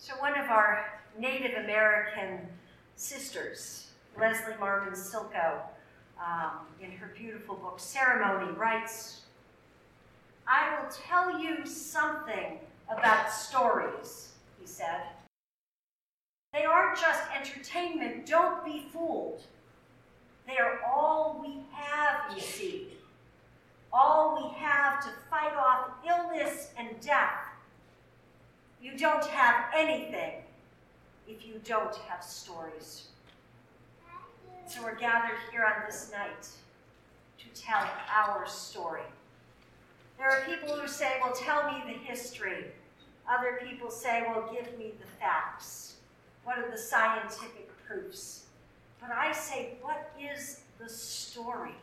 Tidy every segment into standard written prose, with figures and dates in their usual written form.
So one of our Native American sisters, Leslie Marmon Silko, in her beautiful book, Ceremony, writes, "I will tell you something about stories," he said. "They aren't just entertainment, don't be fooled. They are all we have, you see. All we have to fight off illness and death. You don't have anything if you don't have stories." So we're gathered here on this night to tell our story. There are people who say, "Well, tell me the history." Other people say, "Well, give me the facts. What are the scientific proofs?" But I say, what is the story?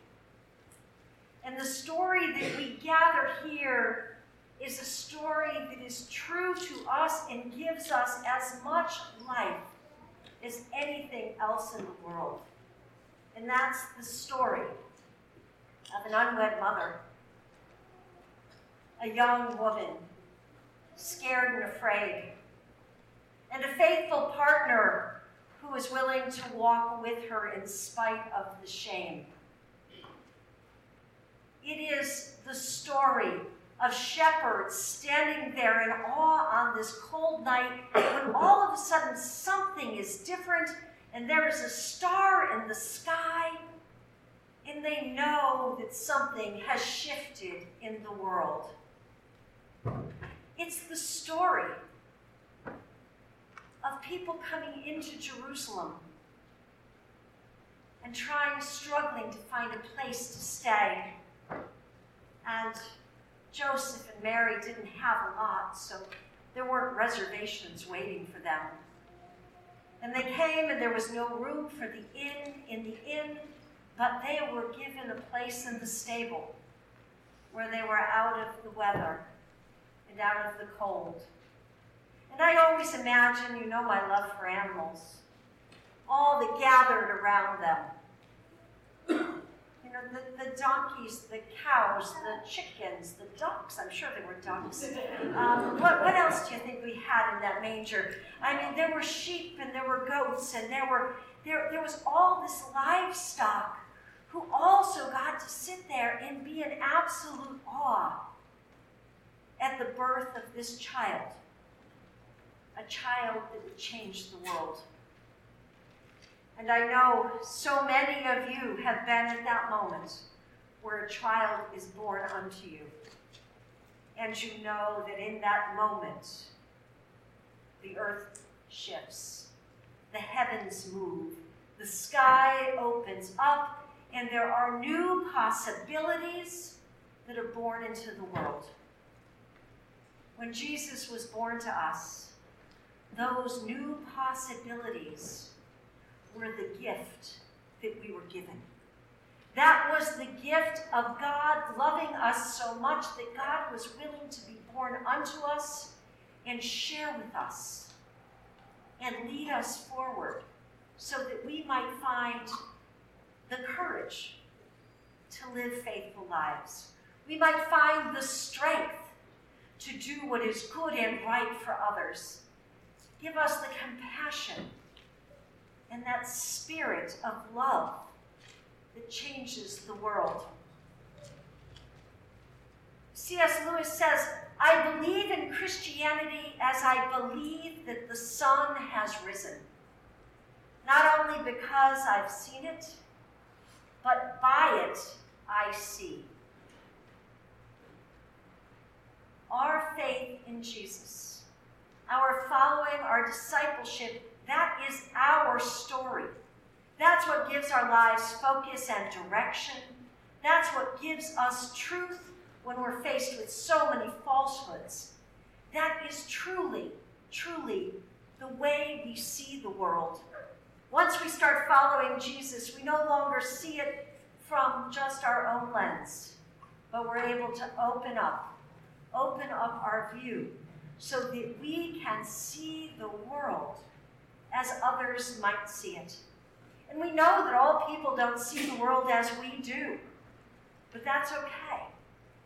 And the story that we gather here is a story that is true to us and gives us as much life as anything else in the world. And that's the story of an unwed mother, a young woman, scared and afraid, and a faithful partner who is willing to walk with her in spite of the shame. It is the story of shepherds standing there in awe on this cold night when all of a sudden something is different and there is a star in the sky and they know that something has shifted in the world. It's the story of people coming into Jerusalem and struggling to find a place to stay. And Joseph and Mary didn't have a lot, so there weren't reservations waiting for them. And they came, and there was no room for the inn in the inn, but they were given a place in the stable where they were out of the weather and out of the cold. And I always imagine, you know my love for animals, all that gathered around them. You know, the donkeys, the cows, the chickens, the ducks. I'm sure there were ducks. What else do you think we had in that manger? I mean, there were sheep and there were goats and there was all this livestock who also got to sit there and be in absolute awe at the birth of this child. A child that would change the world. And I know so many of you have been at that moment where a child is born unto you. And you know that in that moment, the earth shifts, the heavens move, the sky opens up, and there are new possibilities that are born into the world. When Jesus was born to us, those new possibilities were the gift that we were given. That was the gift of God loving us so much that God was willing to be born unto us and share with us and lead us forward so that we might find the courage to live faithful lives. We might find the strength to do what is good and right for others. Give us the compassion and that spirit of love that changes the world. C.S. Lewis says, "I believe in Christianity as I believe that the sun has risen, not only because I've seen it, but by it I see." Our faith in Jesus, our following, our discipleship, that is our story. That's what gives our lives focus and direction. That's what gives us truth when we're faced with so many falsehoods. That is truly, truly the way we see the world. Once we start following Jesus, we no longer see it from just our own lens, but we're able to open up our view, so that we can see the world as others might see it. And we know that all people don't see the world as we do, but that's okay,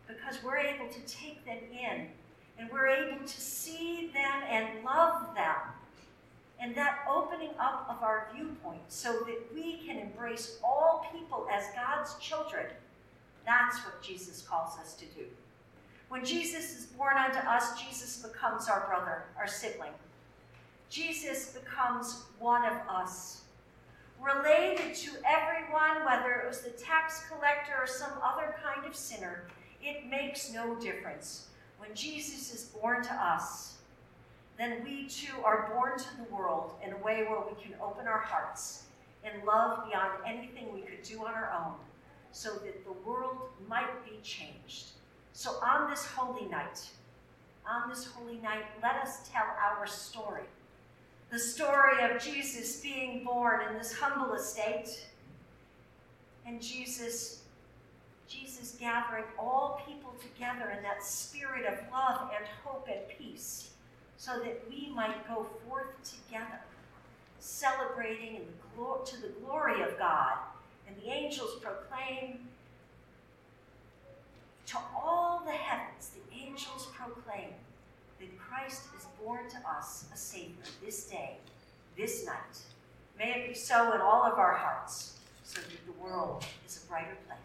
because we're able to take them in and we're able to see them and love them. And that opening up of our viewpoint so that we can embrace all people as God's children, that's what Jesus calls us to do. When Jesus is born unto us, Jesus becomes our brother, our sibling. Jesus becomes one of us, related to everyone, whether it was the tax collector or some other kind of sinner. It makes no difference. When Jesus is born to us, then we too are born to the world in a way where we can open our hearts and love beyond anything we could do on our own, so that the world might be changed. So on this holy night, let us tell our story. The story of Jesus being born in this humble estate, and Jesus gathering all people together in that spirit of love and hope and peace, so that we might go forth together, celebrating in to the glory of God. And the angels proclaim to all the heavens, the angels proclaim that Christ is born to us a Savior this day, this night. May it be so in all of our hearts, so that the world is a brighter place.